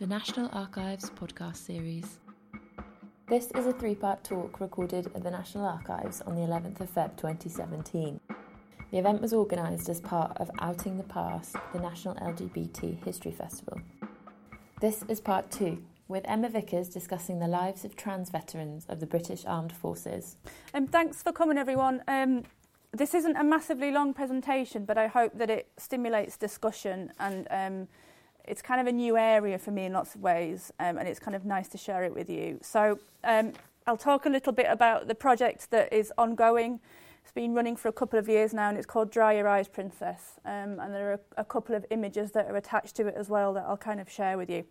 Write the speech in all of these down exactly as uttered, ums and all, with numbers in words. the National Archives podcast series. This is a three-part talk recorded at the National Archives on the eleventh of February twenty seventeen. The event was organised as part of Outing the Past, the National L G B T History Festival. This is part two, with Emma Vickers discussing the lives of trans veterans of the British Armed Forces. Um, thanks for coming, everyone. Um, this isn't a massively long presentation, but I hope that it stimulates discussion, and um, it's kind of a new area for me in lots of ways, um, and it's kind of nice to share it with you. So um, I'll talk a little bit about the project that is ongoing. It's been running for a couple of years now, and it's called Dry Your Eyes, Princess. Um, and there are a couple of images that are attached to it as well that I'll kind of share with you.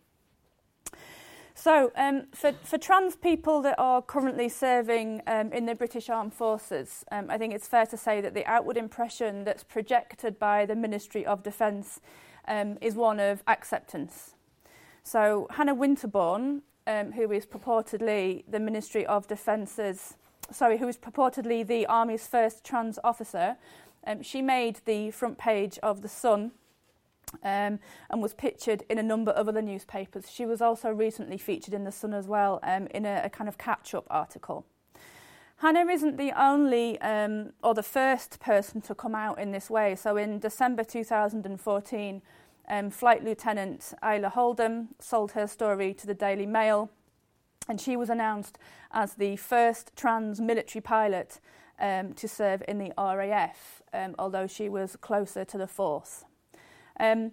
So um, for, for trans people that are currently serving um, in the British Armed Forces, um, I think it's fair to say that the outward impression that's projected by the Ministry of Defence um, is one of acceptance. So Hannah Winterbourne, um, who is purportedly the Ministry of Defence's, sorry, who is purportedly the Army's first trans officer, um, she made the front page of The Sun, Um, and was pictured in a number of other newspapers. She was also recently featured in The Sun as well, um, in a, a kind of catch-up article. Hannah isn't the only um, or the first person to come out in this way. So in December two thousand fourteen, um, Flight Lieutenant Isla Holdham sold her story to the Daily Mail, and she was announced as the first trans military pilot um, to serve in the R A F, um, although she was closer to the force. Um,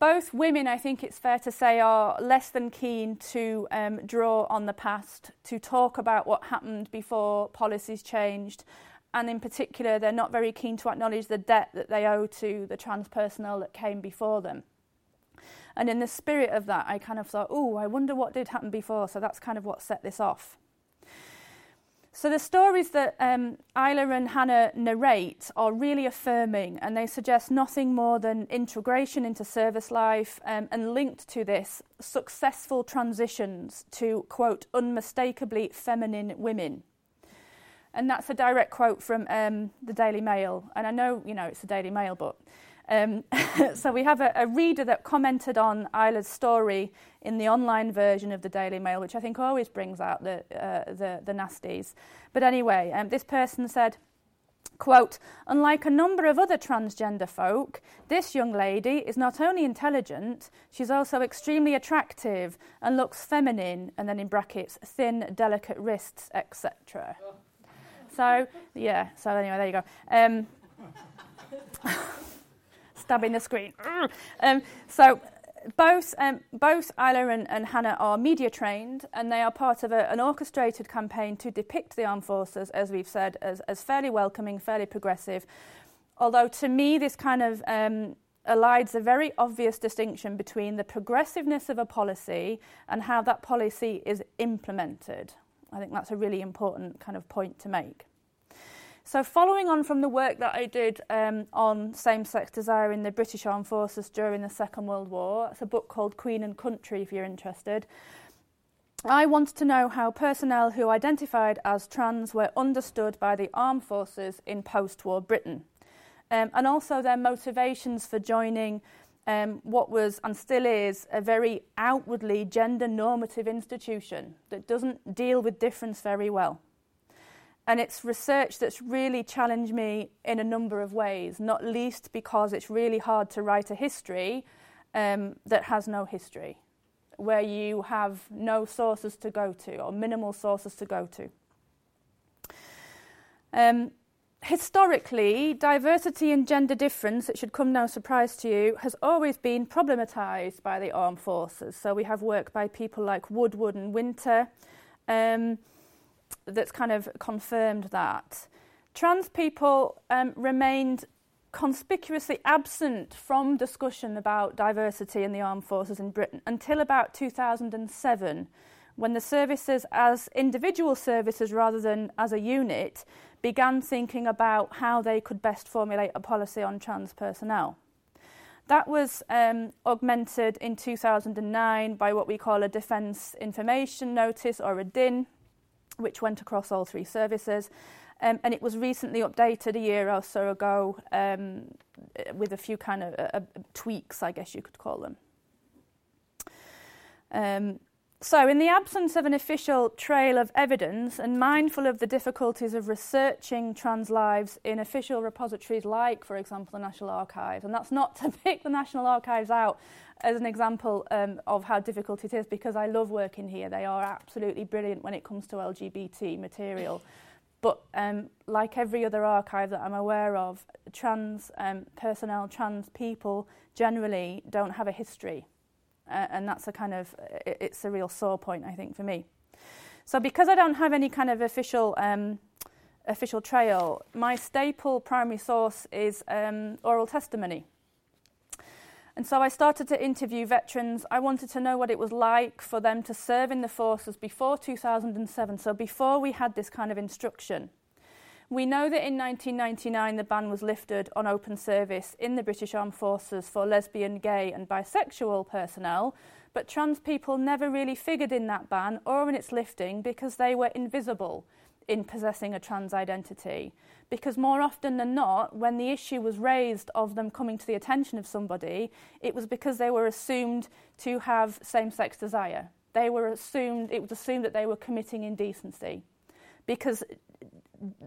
both women, I think it's fair to say, are less than keen to um, draw on the past, to talk about what happened before policies changed, and in particular, they're not very keen to acknowledge the debt that they owe to the trans personnel that came before them. And in the spirit of that, I kind of thought, oh, I wonder what did happen before, so that's kind of what set this off. So the stories that um, Isla and Hannah narrate are really affirming, and they suggest nothing more than integration into service life, um, and linked to this, successful transitions to, quote, unmistakably feminine women. And that's a direct quote from um, the Daily Mail. And I know, you know, it's the Daily Mail, but... Um, so we have a, a reader that commented on Isla's story in the online version of the Daily Mail, which I think always brings out the uh, the, the nasties. But anyway, um, this person said, quote, "Unlike a number of other transgender folk, this young lady is not only intelligent, she's also extremely attractive and looks feminine," and then in brackets, "thin, delicate wrists, et cetera" So, yeah, so anyway, there you go. Um Stabbing the screen. Um, so both um, both Isla and, and Hannah are media trained, and they are part of a, an orchestrated campaign to depict the armed forces, as we've said, as, as fairly welcoming, fairly progressive. Although to me this kind of um, elides a very obvious distinction between the progressiveness of a policy and how that policy is implemented. I think that's a really important kind of point to make. So following on from the work that I did um, on same-sex desire in the British Armed Forces during the Second World War, it's a book called Queen and Country, if you're interested, I wanted to know how personnel who identified as trans were understood by the armed forces in post-war Britain, um, and also their motivations for joining um, what was and still is a very outwardly gender-normative institution that doesn't deal with difference very well. And it's research that's really challenged me in a number of ways, not least because it's really hard to write a history um, that has no history, where you have no sources to go to or minimal sources to go to. Um, historically, diversity and gender difference, it should come no surprise to you, has always been problematised by the armed forces. So we have work by people like Woodward and Winter, um, that's kind of confirmed that. Trans people um, remained conspicuously absent from discussion about diversity in the armed forces in Britain until about two thousand seven, when the services as individual services rather than as a unit began thinking about how they could best formulate a policy on trans personnel. That was um, augmented in two thousand nine by what we call a Defence Information Notice, or a D I N, which went across all three services, um, and it was recently updated a year or so ago um, with a few kind of uh, uh, tweaks, I guess you could call them. Um, so in the absence of an official trail of evidence and mindful of the difficulties of researching trans lives in official repositories like, for example, the National Archives, and that's not to pick the National Archives out as an example um, of how difficult it is, because I love working here. They are absolutely brilliant when it comes to L G B T material. But um, like every other archive that I'm aware of, trans um, personnel, trans people generally don't have a history. Uh, and that's a kind of, it's a real sore point, I think, for me. So because I don't have any kind of official um, official trail, my staple primary source is um, oral testimony. And so I started to interview veterans. I wanted to know what it was like for them to serve in the forces before two thousand seven, so before we had this kind of instruction. We know that in nineteen ninety-nine the ban was lifted on open service in the British Armed Forces for lesbian, gay and bisexual personnel, but trans people never really figured in that ban or in its lifting because they were invisible in possessing a trans identity, because more often than not, when the issue was raised of them coming to the attention of somebody, it was because they were assumed to have same-sex desire. They were assumed, it was assumed that they were committing indecency, because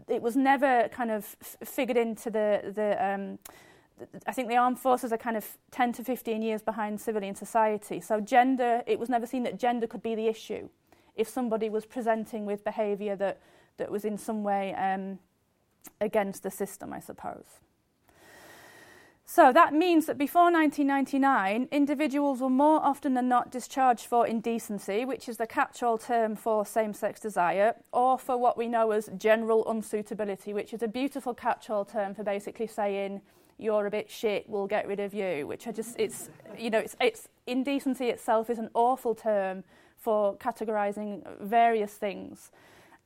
it was never kind of f- figured into the the. Um, I think the armed forces are kind of ten to fifteen years behind civilian society. So gender, it was never seen that gender could be the issue if somebody was presenting with behaviour that. that was in some way um, against the system, I suppose. So that means that before nineteen ninety-nine, individuals were more often than not discharged for indecency, which is the catch-all term for same-sex desire, or for what we know as general unsuitability, which is a beautiful catch-all term for basically saying, you're a bit shit, we'll get rid of you, which I just, it's, you know, it's, it's indecency itself is an awful term for categorising various things.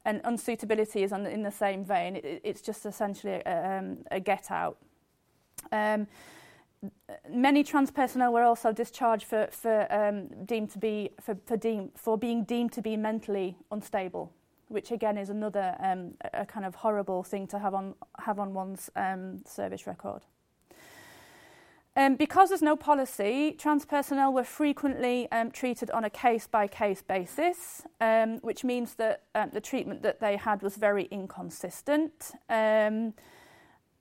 And unsuitability is on the, in the same vein. It, it's just essentially a, um, a get out. Um, many trans personnel were also discharged for, for um, deemed to be for, for, deem, for being deemed to be mentally unstable, which again is another um, a kind of horrible thing to have on have on one's um, service record. Um, because there's no policy, trans personnel were frequently um, treated on a case-by-case basis, um, which means that um, the treatment that they had was very inconsistent. Um,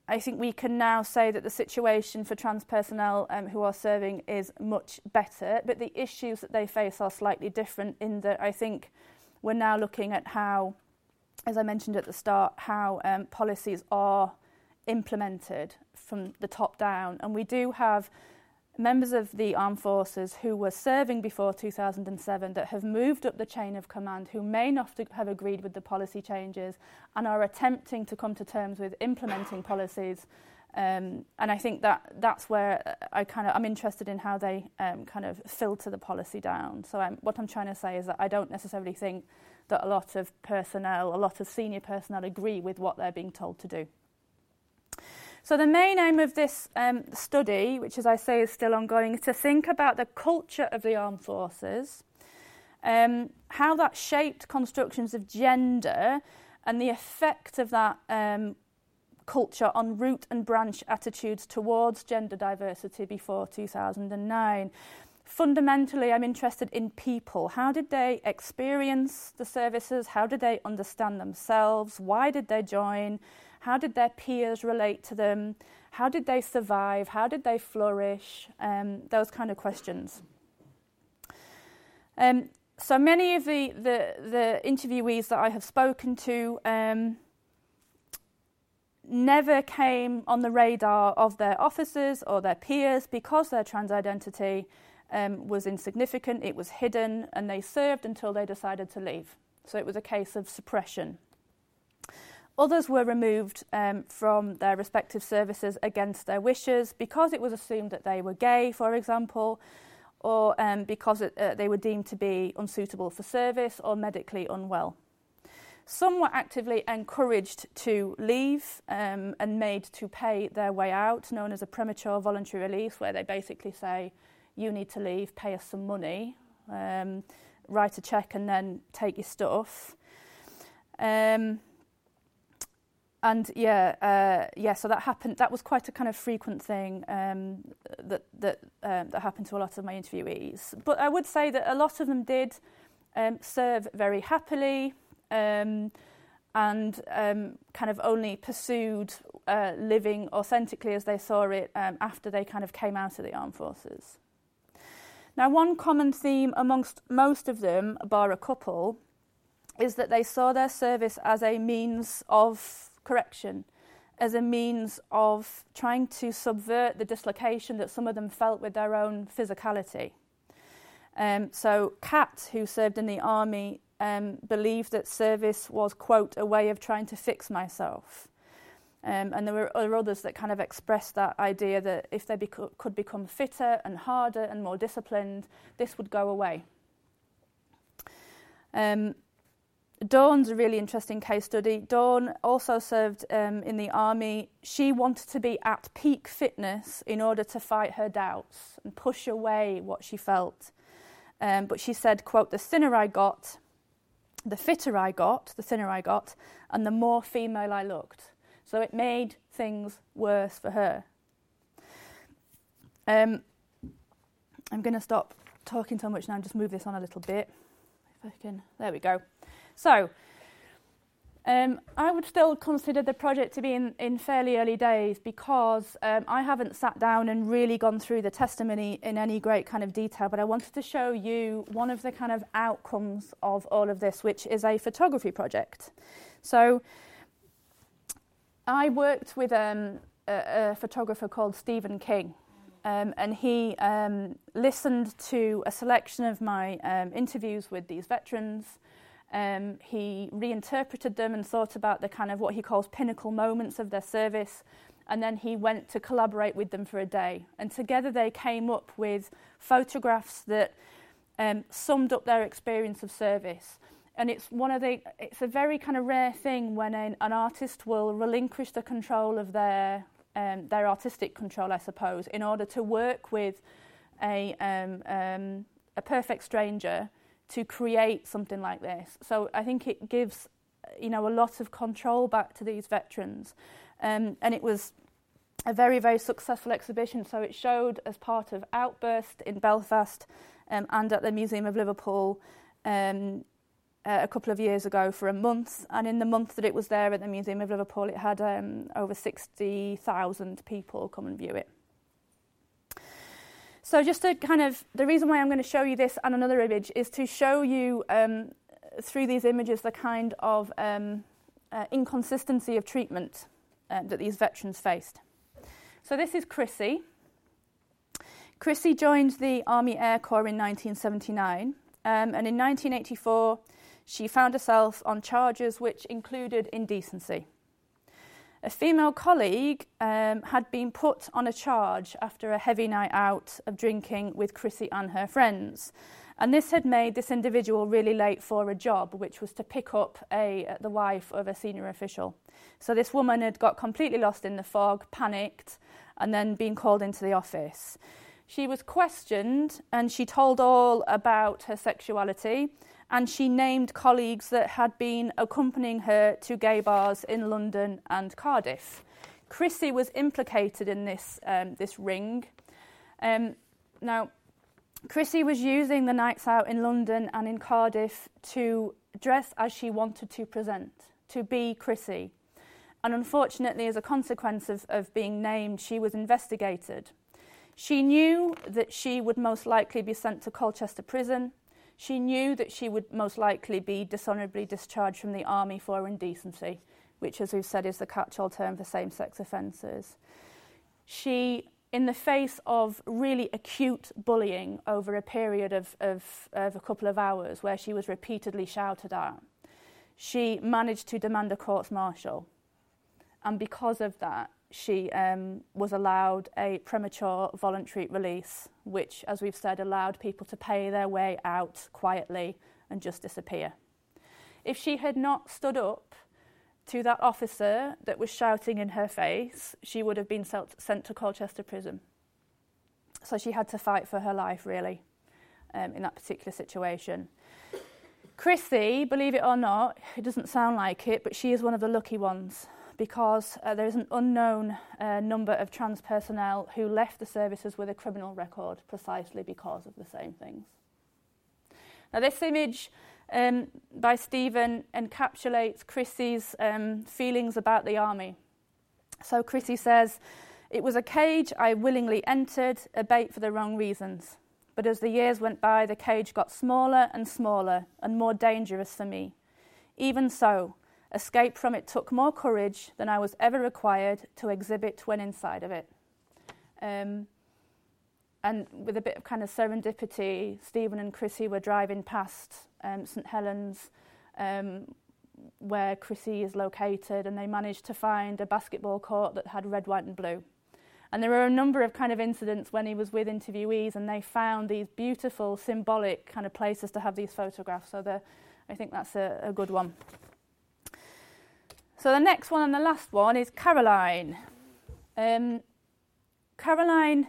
I think we can now say that the situation for trans personnel um, who are serving is much better, but the issues that they face are slightly different in that I think we're now looking at how, as I mentioned at the start, how um, policies are implemented from the top down, and we do have members of the armed forces who were serving before two thousand seven that have moved up the chain of command, who may not have agreed with the policy changes and are attempting to come to terms with implementing policies, um, and I think that that's where I kind of I'm interested in how they um, kind of filter the policy down. So I'm, what I'm trying to say is that I don't necessarily think that a lot of personnel, a lot of senior personnel, agree with what they're being told to do. So the main aim of this um, study, which as I say is still ongoing, is to think about the culture of the armed forces, um, how that shaped constructions of gender and the effect of that um, culture on root and branch attitudes towards gender diversity before two thousand nine. Fundamentally, I'm interested in people. How did they experience the services? How did they understand themselves? Why did they join? How did their peers relate to them? How did they survive? How did they flourish? Um, those kind of questions. Um, so many of the, the, the interviewees that I have spoken to um, never came on the radar of their officers or their peers because their trans identity um, was insignificant, it was hidden, and they served until they decided to leave. So it was a case of suppression. Others were removed um, from their respective services against their wishes because it was assumed that they were gay, for example, or um, because it, uh, they were deemed to be unsuitable for service or medically unwell. Some were actively encouraged to leave um, and made to pay their way out, known as a premature voluntary release, where they basically say, you need to leave, pay us some money, um, write a cheque and then take your stuff. Um, And yeah, uh, yeah. So that happened. That was quite a kind of frequent thing um, that that um, that happened to a lot of my interviewees. But I would say that a lot of them did um, serve very happily, um, and um, kind of only pursued uh, living authentically as they saw it um, after they kind of came out of the armed forces. Now, one common theme amongst most of them, bar a couple, is that they saw their service as a means of correction, as a means of trying to subvert the dislocation that some of them felt with their own physicality. Um, so Kat, who served in the army, um, believed that service was, quote, a way of trying to fix myself. Um, and there were other others that kind of expressed that idea that if they bec- could become fitter and harder and more disciplined, this would go away. Um, Dawn's a really interesting case study. Dawn also served um, in the army. She wanted to be at peak fitness in order to fight her doubts and push away what she felt. Um, but she said, quote, the thinner I got, the fitter I got, the thinner I got, and the more female I looked. So it made things worse for her. Um, I'm going to stop talking so much now and just move this on a little bit. If I can, there we go. So, um, I would still consider the project to be in, in fairly early days because um, I haven't sat down and really gone through the testimony in any great kind of detail, but I wanted to show you one of the kind of outcomes of all of this, which is a photography project. So, I worked with um, a, a photographer called Stephen King, um, and he um, listened to a selection of my um, interviews with these veterans. Um, he reinterpreted them and thought about the kind of what he calls pinnacle moments of their service, and then he went to collaborate with them for a day, and together they came up with photographs that um, summed up their experience of service. And it's one of the it's a very kind of rare thing when an, an artist will relinquish the control of their um, their artistic control, I suppose, in order to work with a um, um, a perfect stranger to create something like this. So I think it gives, you know, a lot of control back to these veterans. Um, and it was a very, very successful exhibition. So it showed as part of Outburst in Belfast um, and at the Museum of Liverpool um, uh, a couple of years ago for a month. And in the month that it was there at the Museum of Liverpool, it had um, over sixty thousand people come and view it. So just to kind of, the reason why I'm going to show you this and another image is to show you um, through these images the kind of um, uh, inconsistency of treatment uh, that these veterans faced. So this is Chrissy. Chrissy joined the Army Air Corps in nineteen seventy-nine, um, and in nineteen eighty-four she found herself on charges which included indecency. A female colleague um, had been put on a charge after a heavy night out of drinking with Chrissy and her friends. And this had made this individual really late for a job, which was to pick up a, the wife of a senior official. So this woman had got completely lost in the fog, panicked, and then been called into the office. She was questioned and she told all about her sexuality, and she named colleagues that had been accompanying her to gay bars in London and Cardiff. Chrissy was implicated in this um, this ring. Um, now, Chrissy was using the nights out in London and in Cardiff to dress as she wanted to present, to be Chrissy. And unfortunately, as a consequence of, of being named, she was investigated. She knew that she would most likely be sent to Colchester Prison. She knew that she would most likely be dishonourably discharged from the army for indecency, which, as we've said, is the catch-all term for same-sex offences. She, in the face of really acute bullying over a period of, of, of a couple of hours where she was repeatedly shouted at, she managed to demand a court-martial. And because of that, she um, was allowed a premature voluntary release, which, as we've said, allowed people to pay their way out quietly and just disappear. If she had not stood up to that officer that was shouting in her face, she would have been sent to Colchester Prison. So she had to fight for her life, really, um, in that particular situation. Chrissy, believe it or not, it doesn't sound like it, but she is one of the lucky ones, because uh, there is an unknown uh, number of trans personnel who left the services with a criminal record precisely because of the same things. Now, this image um, by Stephen encapsulates Chrissy's um, feelings about the army. So Chrissy says, "It was a cage I willingly entered, a bait for the wrong reasons. But as the years went by, the cage got smaller and smaller and more dangerous for me. Even so, escape from it took more courage than I was ever required to exhibit when inside of it." Um, and with a bit of kind of serendipity, Stephen and Chrissy were driving past um, Saint Helens, um, where Chrissy is located, and they managed to find a basketball court that had red, white and blue. And there were a number of kind of incidents when he was with interviewees, and they found these beautiful, symbolic kind of places to have these photographs. So the, I think that's a, a good one. So the next one and the last one is Caroline. Um, Caroline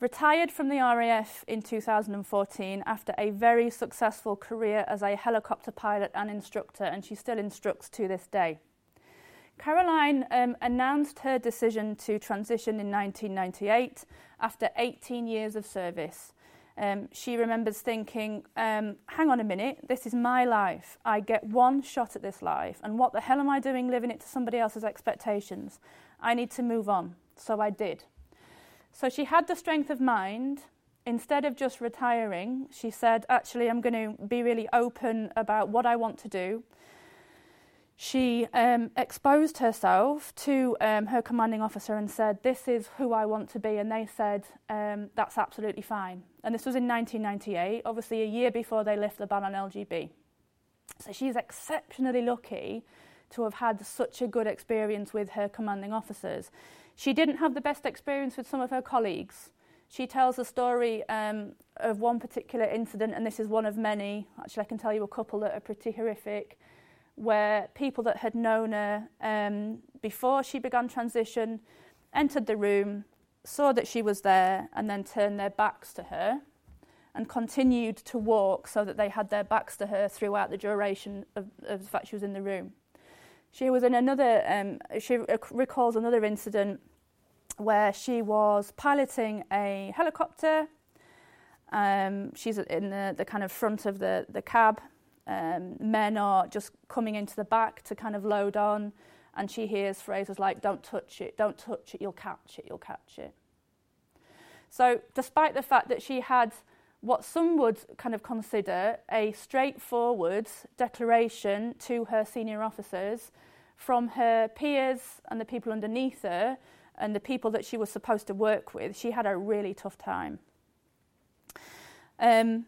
retired from the R A F in two thousand fourteen after a very successful career as a helicopter pilot and instructor, and she still instructs to this day. Caroline um, announced her decision to transition in nineteen ninety-eight after eighteen years of service. Um, she remembers thinking, um, hang on a minute, this is my life. I get one shot at this life, and what the hell am I doing living it to somebody else's expectations? I need to move on. So I did. So she had the strength of mind. Instead of just retiring, she said, actually, I'm going to be really open about what I want to do. She um, exposed herself to um, her commanding officer and said, this is who I want to be. And they said, um, that's absolutely fine. And this was in nineteen ninety-eight, obviously a year before they left the ban on L G B. So she's exceptionally lucky to have had such a good experience with her commanding officers. She didn't have the best experience with some of her colleagues. She tells a story um, of one particular incident, and this is one of many. Actually, I can tell you a couple that are pretty horrific, where people that had known her um, before she began transition entered the room, saw that she was there, and then turned their backs to her and continued to walk so that they had their backs to her throughout the duration of, of the fact she was in the room. She was in another, um, she recalls another incident where she was piloting a helicopter. Um, she's in the, the kind of front of the, the cab. Um, men are just coming into the back to kind of load on, and she hears phrases like, don't touch it, don't touch it, you'll catch it, you'll catch it. So despite the fact that she had what some would kind of consider a straightforward declaration to her senior officers, from her peers and the people underneath her and the people that she was supposed to work with, she had a really tough time. Um,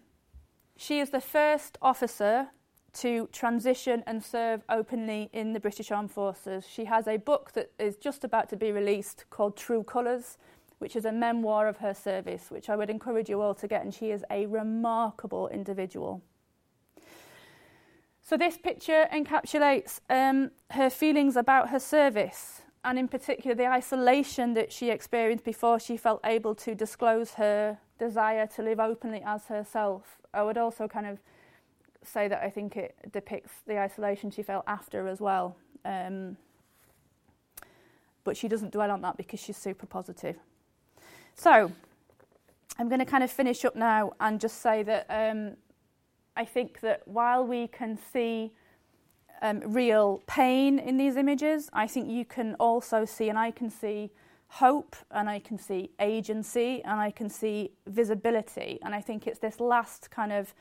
She is the first officer to transition and serve openly in the British Armed Forces. She has a book that is just about to be released called True Colours, which is a memoir of her service, which I would encourage you all to get, and she is a remarkable individual. So this picture encapsulates um, her feelings about her service, and in particular the isolation that she experienced before she felt able to disclose her desire to live openly as herself. I would also kind of say that I think it depicts the isolation she felt after as well. Um, but she doesn't dwell on that because she's super positive. So I'm going to kind of finish up now and just say that um, I think that while we can see um, real pain in these images, I think you can also see, and I can see, hope, and I can see agency, and I can see visibility. And I think it's this last kind of,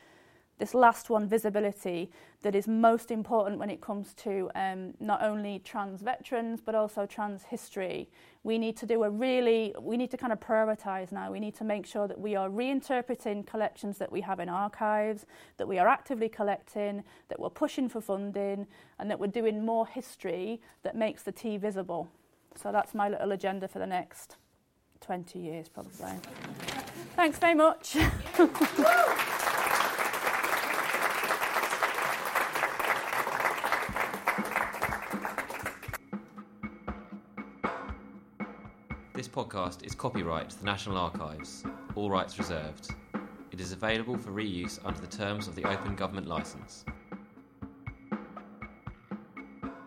this last one, visibility, that is most important when it comes to um, not only trans veterans, but also trans history. We need to do a really, we need to kind of prioritise now. We need to make sure that we are reinterpreting collections that we have in archives, that we are actively collecting, that we're pushing for funding, and that we're doing more history that makes the T visible. So that's my little agenda for the next twenty years, probably. Thanks very much. This podcast is copyright to the National Archives, all rights reserved. It is available for reuse under the terms of the Open Government Licence.